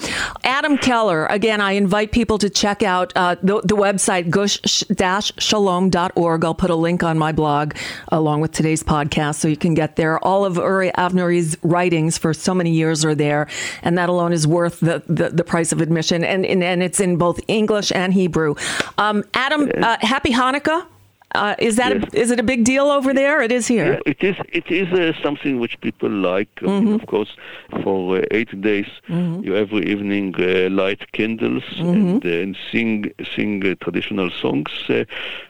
Adam Keller, again, I invite people to check out uh, the, the website, gush shalom dot org. I'll put a link on my blog along with today's podcast so you can get there. All of Uri Avnery's writings for so many years are there, and that alone is worth the, the, the price of admission. And, and, and it's in both English and Hebrew. Um, Adam, uh, happy Hanukkah. Uh, is that yes. a, is it a big deal over there? It is here. Yeah, it is. It is uh, something which people like. Mm-hmm. I mean, of course, for uh, eight days, mm-hmm. you every evening uh, light candles mm-hmm. and, uh, and sing sing uh, traditional songs, uh,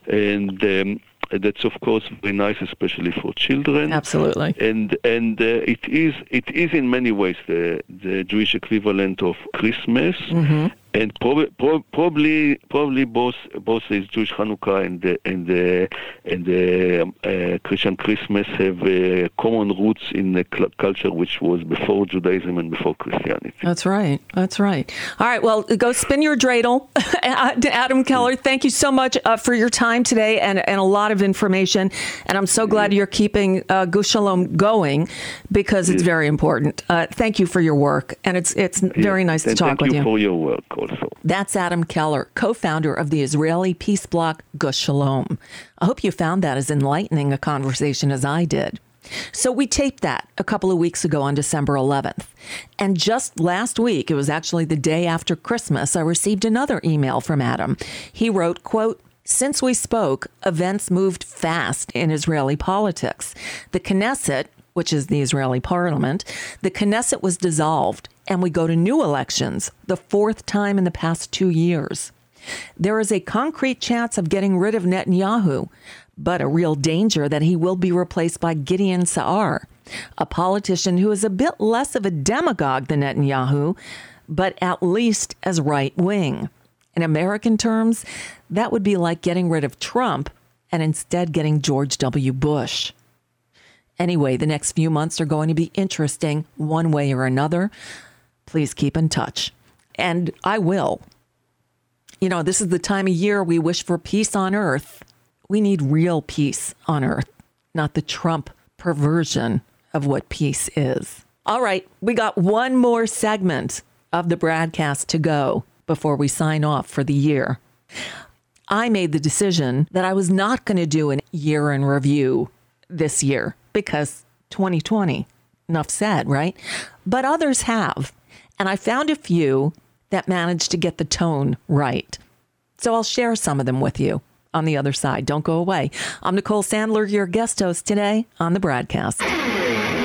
and um, that's of course very nice, especially for children. Absolutely. And and uh, it is it is in many ways the the Jewish equivalent of Christmas. Mm-hmm. and probably probably probably both both the Jewish Hanukkah and the, and the, and the uh, Christian Christmas have uh, common roots in the culture which was before Judaism and before Christianity. That's right. That's right. All right. Well, go spin your dreidel, Adam Keller. Thank you so much uh, for your time today and and a lot of information. And I'm so glad you're keeping uh, Gush Shalom going because it's very important. Uh, thank you for your work, and it's it's very nice to talk with you. Thank you for your work also. That's Adam Keller, co-founder of the Israeli peace blog Gush Shalom. I hope you found that as enlightening a conversation as I did. So we taped that a couple of weeks ago on December eleventh. And just last week, it was actually the day after Christmas, I received another email from Adam. He wrote, quote, "Since we spoke, events moved fast in Israeli politics. The Knesset, which is the Israeli parliament, the Knesset was dissolved, and we go to new elections, the fourth time in the past two years. There is a concrete chance of getting rid of Netanyahu, but a real danger that he will be replaced by Gideon Sa'ar, a politician who is a bit less of a demagogue than Netanyahu, but at least as right-wing. In American terms, that would be like getting rid of Trump and instead getting George W. Bush. Anyway, the next few months are going to be interesting one way or another. Please keep in touch." And I will. You know, this is the time of year we wish for peace on earth. We need real peace on earth, not the Trump perversion of what peace is. All right, we got one more segment of the broadcast to go before we sign off for the year. I made the decision that I was not going to do a year in review this year because twenty twenty, enough said, right? But others have, and I found a few that managed to get the tone right. So I'll share some of them with you on the other side. Don't go away. I'm Nicole Sandler, your guest host today on The Broadcast.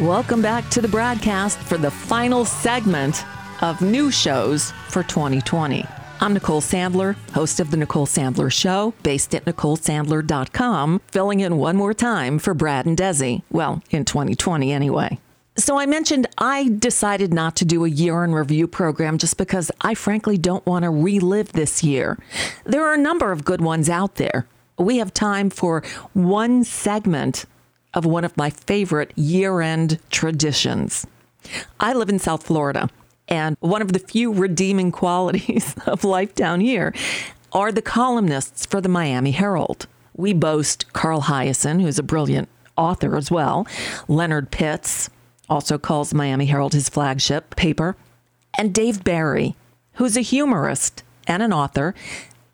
Welcome back to The Broadcast for the final segment of new shows for twenty twenty. I'm Nicole Sandler, host of The Nicole Sandler Show, based at Nicole Sandler dot com, filling in one more time for Brad and Desi. Well, in twenty twenty anyway. So I mentioned I decided not to do a year in review program just because I frankly don't want to relive this year. There are a number of good ones out there. We have time for one segment of one of my favorite year-end traditions. I live in South Florida. And one of the few redeeming qualities of life down here are the columnists for the Miami Herald. We boast Carl Hyacin, who's a brilliant author as well. Leonard Pitts also calls Miami Herald his flagship paper. And Dave Barry, who's a humorist and an author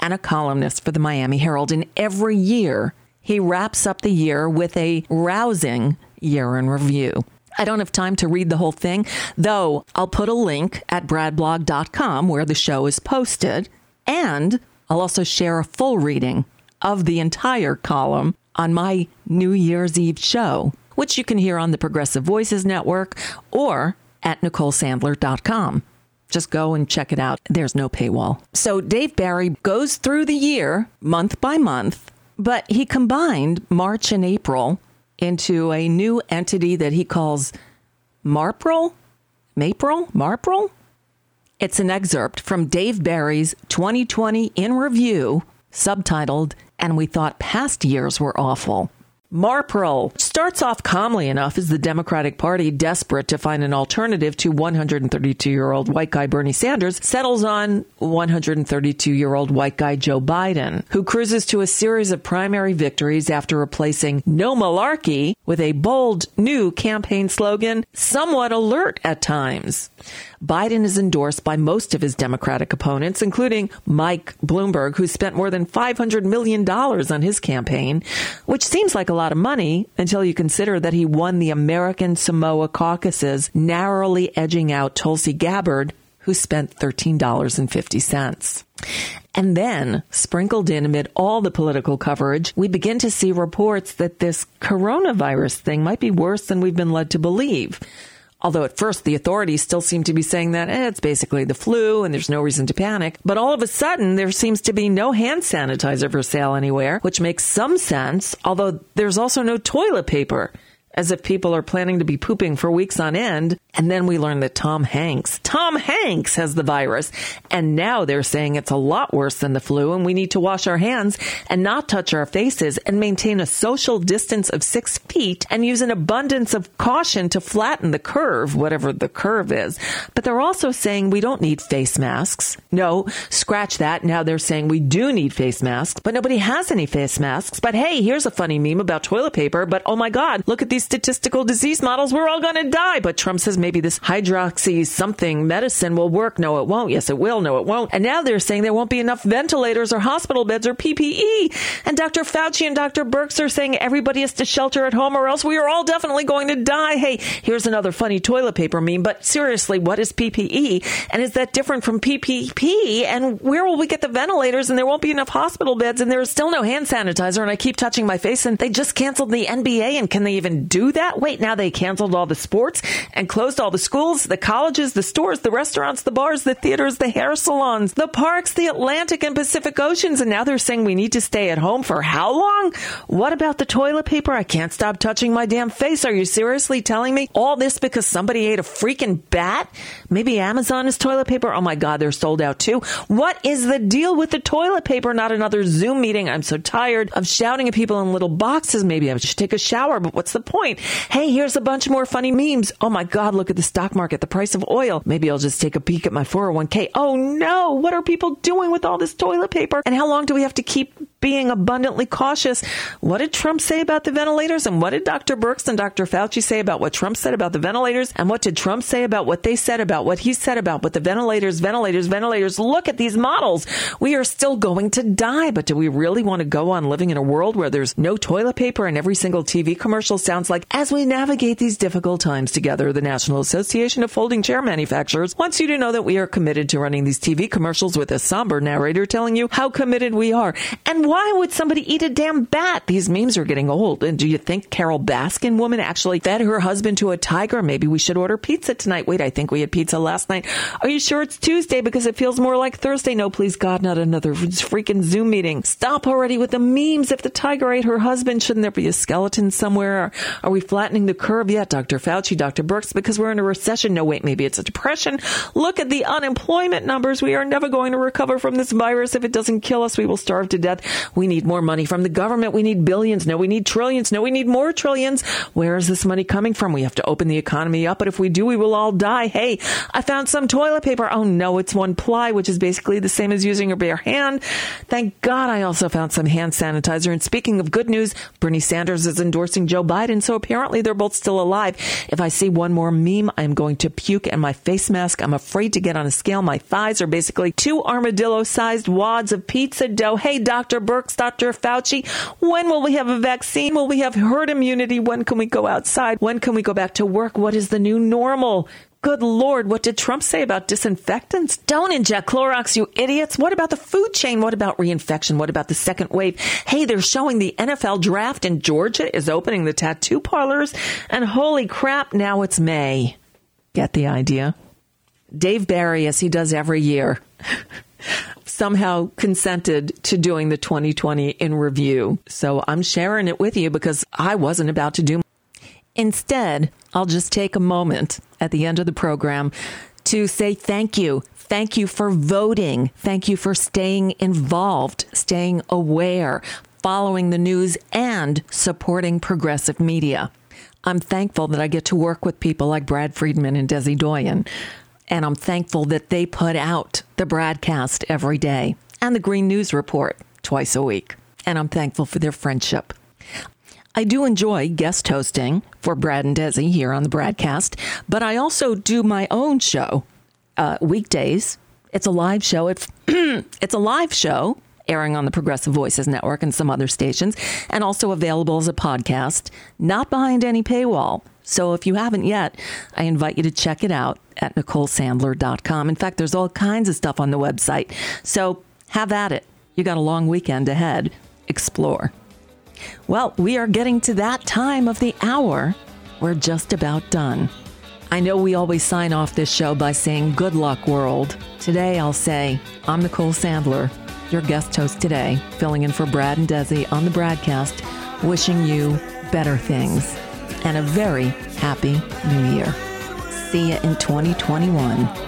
and a columnist for the Miami Herald. And every year, he wraps up the year with a rousing year in review. I don't have time to read the whole thing, though I'll put a link at brad blog dot com where the show is posted, and I'll also share a full reading of the entire column on my New Year's Eve show, which you can hear on the Progressive Voices Network or at Nicole Sandler dot com. Just go and check it out. There's no paywall. So Dave Barry goes through the year month by month, but he combined March and April into a new entity that he calls Marpril? Mapril? Marpril? It's an excerpt from Dave Barry's twenty twenty in review, subtitled, "And We Thought Past Years Were Awful." MARPRO starts off calmly enough as the Democratic Party, desperate to find an alternative to one hundred thirty-two-year-old white guy Bernie Sanders, settles on one hundred thirty-two-year-old white guy Joe Biden, who cruises to a series of primary victories after replacing no malarkey with a bold new campaign slogan, somewhat alert at times. Biden is endorsed by most of his Democratic opponents, including Mike Bloomberg, who spent more than five hundred million dollars on his campaign, which seems like a lot of money until you consider that he won the American Samoa caucuses, narrowly edging out Tulsi Gabbard, who spent thirteen dollars and fifty cents. And then, sprinkled in amid all the political coverage, we begin to see reports that this coronavirus thing might be worse than we've been led to believe. Although at first the authorities still seem to be saying that eh, it's basically the flu and there's no reason to panic. But all of a sudden, there seems to be no hand sanitizer for sale anywhere, which makes some sense, although there's also no toilet paper, as if people are planning to be pooping for weeks on end. And then we learn that Tom Hanks, Tom Hanks has the virus. And now they're saying it's a lot worse than the flu and we need to wash our hands and not touch our faces and maintain a social distance of six feet and use an abundance of caution to flatten the curve, whatever the curve is. But they're also saying we don't need face masks. No, scratch that. Now they're saying we do need face masks, but nobody has any face masks. But hey, here's a funny meme about toilet paper. But oh my God, look at these statistical disease models, we're all going to die. But Trump says maybe this hydroxy something medicine will work. No, it won't. Yes, it will. No, it won't. And now they're saying there won't be enough ventilators or hospital beds or P P E. And Doctor Fauci and Doctor Birx are saying everybody has to shelter at home or else we are all definitely going to die. Hey, here's another funny toilet paper meme. But seriously, what is P P E? And is that different from P P P? And where will we get the ventilators? And there won't be enough hospital beds. And there is still no hand sanitizer. And I keep touching my face. And they just canceled the N B A. And can they even do Do that? Wait, now they canceled all the sports and closed all the schools, the colleges, the stores, the restaurants, the bars, the theaters, the hair salons, the parks, the Atlantic and Pacific Oceans. And now they're saying we need to stay at home for how long? What about the toilet paper? I can't stop touching my damn face. Are you seriously telling me all this because somebody ate a freaking bat? Maybe Amazon is toilet paper. Oh my God, they're sold out too. What is the deal with the toilet paper? Not another Zoom meeting. I'm so tired of shouting at people in little boxes. Maybe I should take a shower, but what's the point? Hey, here's a bunch more funny memes. Oh my God, look at the stock market, the price of oil. Maybe I'll just take a peek at my four oh one k. Oh no, what are people doing with all this toilet paper? And how long do we have to keep being abundantly cautious? What did Trump say about the ventilators? And what did Doctor Birx and Doctor Fauci say about what Trump said about the ventilators? And what did Trump say about what they said about what he said about what the ventilators, ventilators, ventilators? Look at these models. We are still going to die. But do we really want to go on living in a world where there's no toilet paper and every single T V commercial sounds like, as we navigate these difficult times together, the National Association of Folding Chair Manufacturers wants you to know that we are committed to running these T V commercials with a somber narrator telling you how committed we are. And why would somebody eat a damn bat? These memes are getting old. And do you think Carol Baskin woman actually fed her husband to a tiger? Maybe we should order pizza tonight. Wait, I think we had pizza last night. Are you sure it's Tuesday because it feels more like Thursday? No, please God, not another freaking Zoom meeting. Stop already with the memes. If the tiger ate her husband, shouldn't there be a skeleton somewhere? Are we flattening the curve yet, Doctor Fauci, Doctor Birx, because we're in a recession? No, wait, maybe it's a depression. Look at the unemployment numbers. We are never going to recover from this virus. If it doesn't kill us, we will starve to death. We need more money from the government. We need billions. No, we need trillions. No, we need more trillions. Where is this money coming from? We have to open the economy up, but if we do, we will all die. Hey, I found some toilet paper. Oh, no, it's one ply, which is basically the same as using your bare hand. Thank God I also found some hand sanitizer. And speaking of good news, Bernie Sanders is endorsing Joe Biden. So apparently they're both still alive. If I see one more meme, I'm going to puke. And my face mask, I'm afraid to get on a scale. My thighs are basically two armadillo-sized wads of pizza dough. Hey, Doctor Birx, Doctor Fauci, when will we have a vaccine? Will we have herd immunity? When can we go outside? When can we go back to work? What is the new normal? Good Lord, what did Trump say about disinfectants? Don't inject Clorox, you idiots. What about the food chain? What about reinfection? What about the second wave? Hey, they're showing the N F L draft in Georgia is opening the tattoo parlors. And holy crap, now it's May. Get the idea? Dave Barry, as he does every year, somehow consented to doing the twenty twenty in review. So I'm sharing it with you because I wasn't about to do. Instead, I'll just take a moment at the end of the program to say thank you. Thank you for voting. Thank you for staying involved, staying aware. following the news, and supporting progressive media. I'm thankful that I get to work with people like Brad Friedman and Desi Doyen, and I'm thankful that they put out the broadcast every day and the Green News Report twice a week, and I'm thankful for their friendship. I do enjoy guest hosting for Brad and Desi here on the broadcast, but I also do my own show uh, weekdays. It's a live show. It's, it's a live show airing on the Progressive Voices Network and some other stations, and also available as a podcast, not behind any paywall. So if you haven't yet, I invite you to check it out at Nicole Sandler dot com. In fact, there's all kinds of stuff on the website. So have at it. You got a long weekend ahead. Explore. Well, we are getting to that time of the hour. We're just about done. I know we always sign off this show by saying, good luck, world. Today, I'll say, I'm Nicole Sandler, your guest host today, filling in for Brad and Desi on the broadcast, wishing you better things and a very happy new year. See you in twenty twenty-one.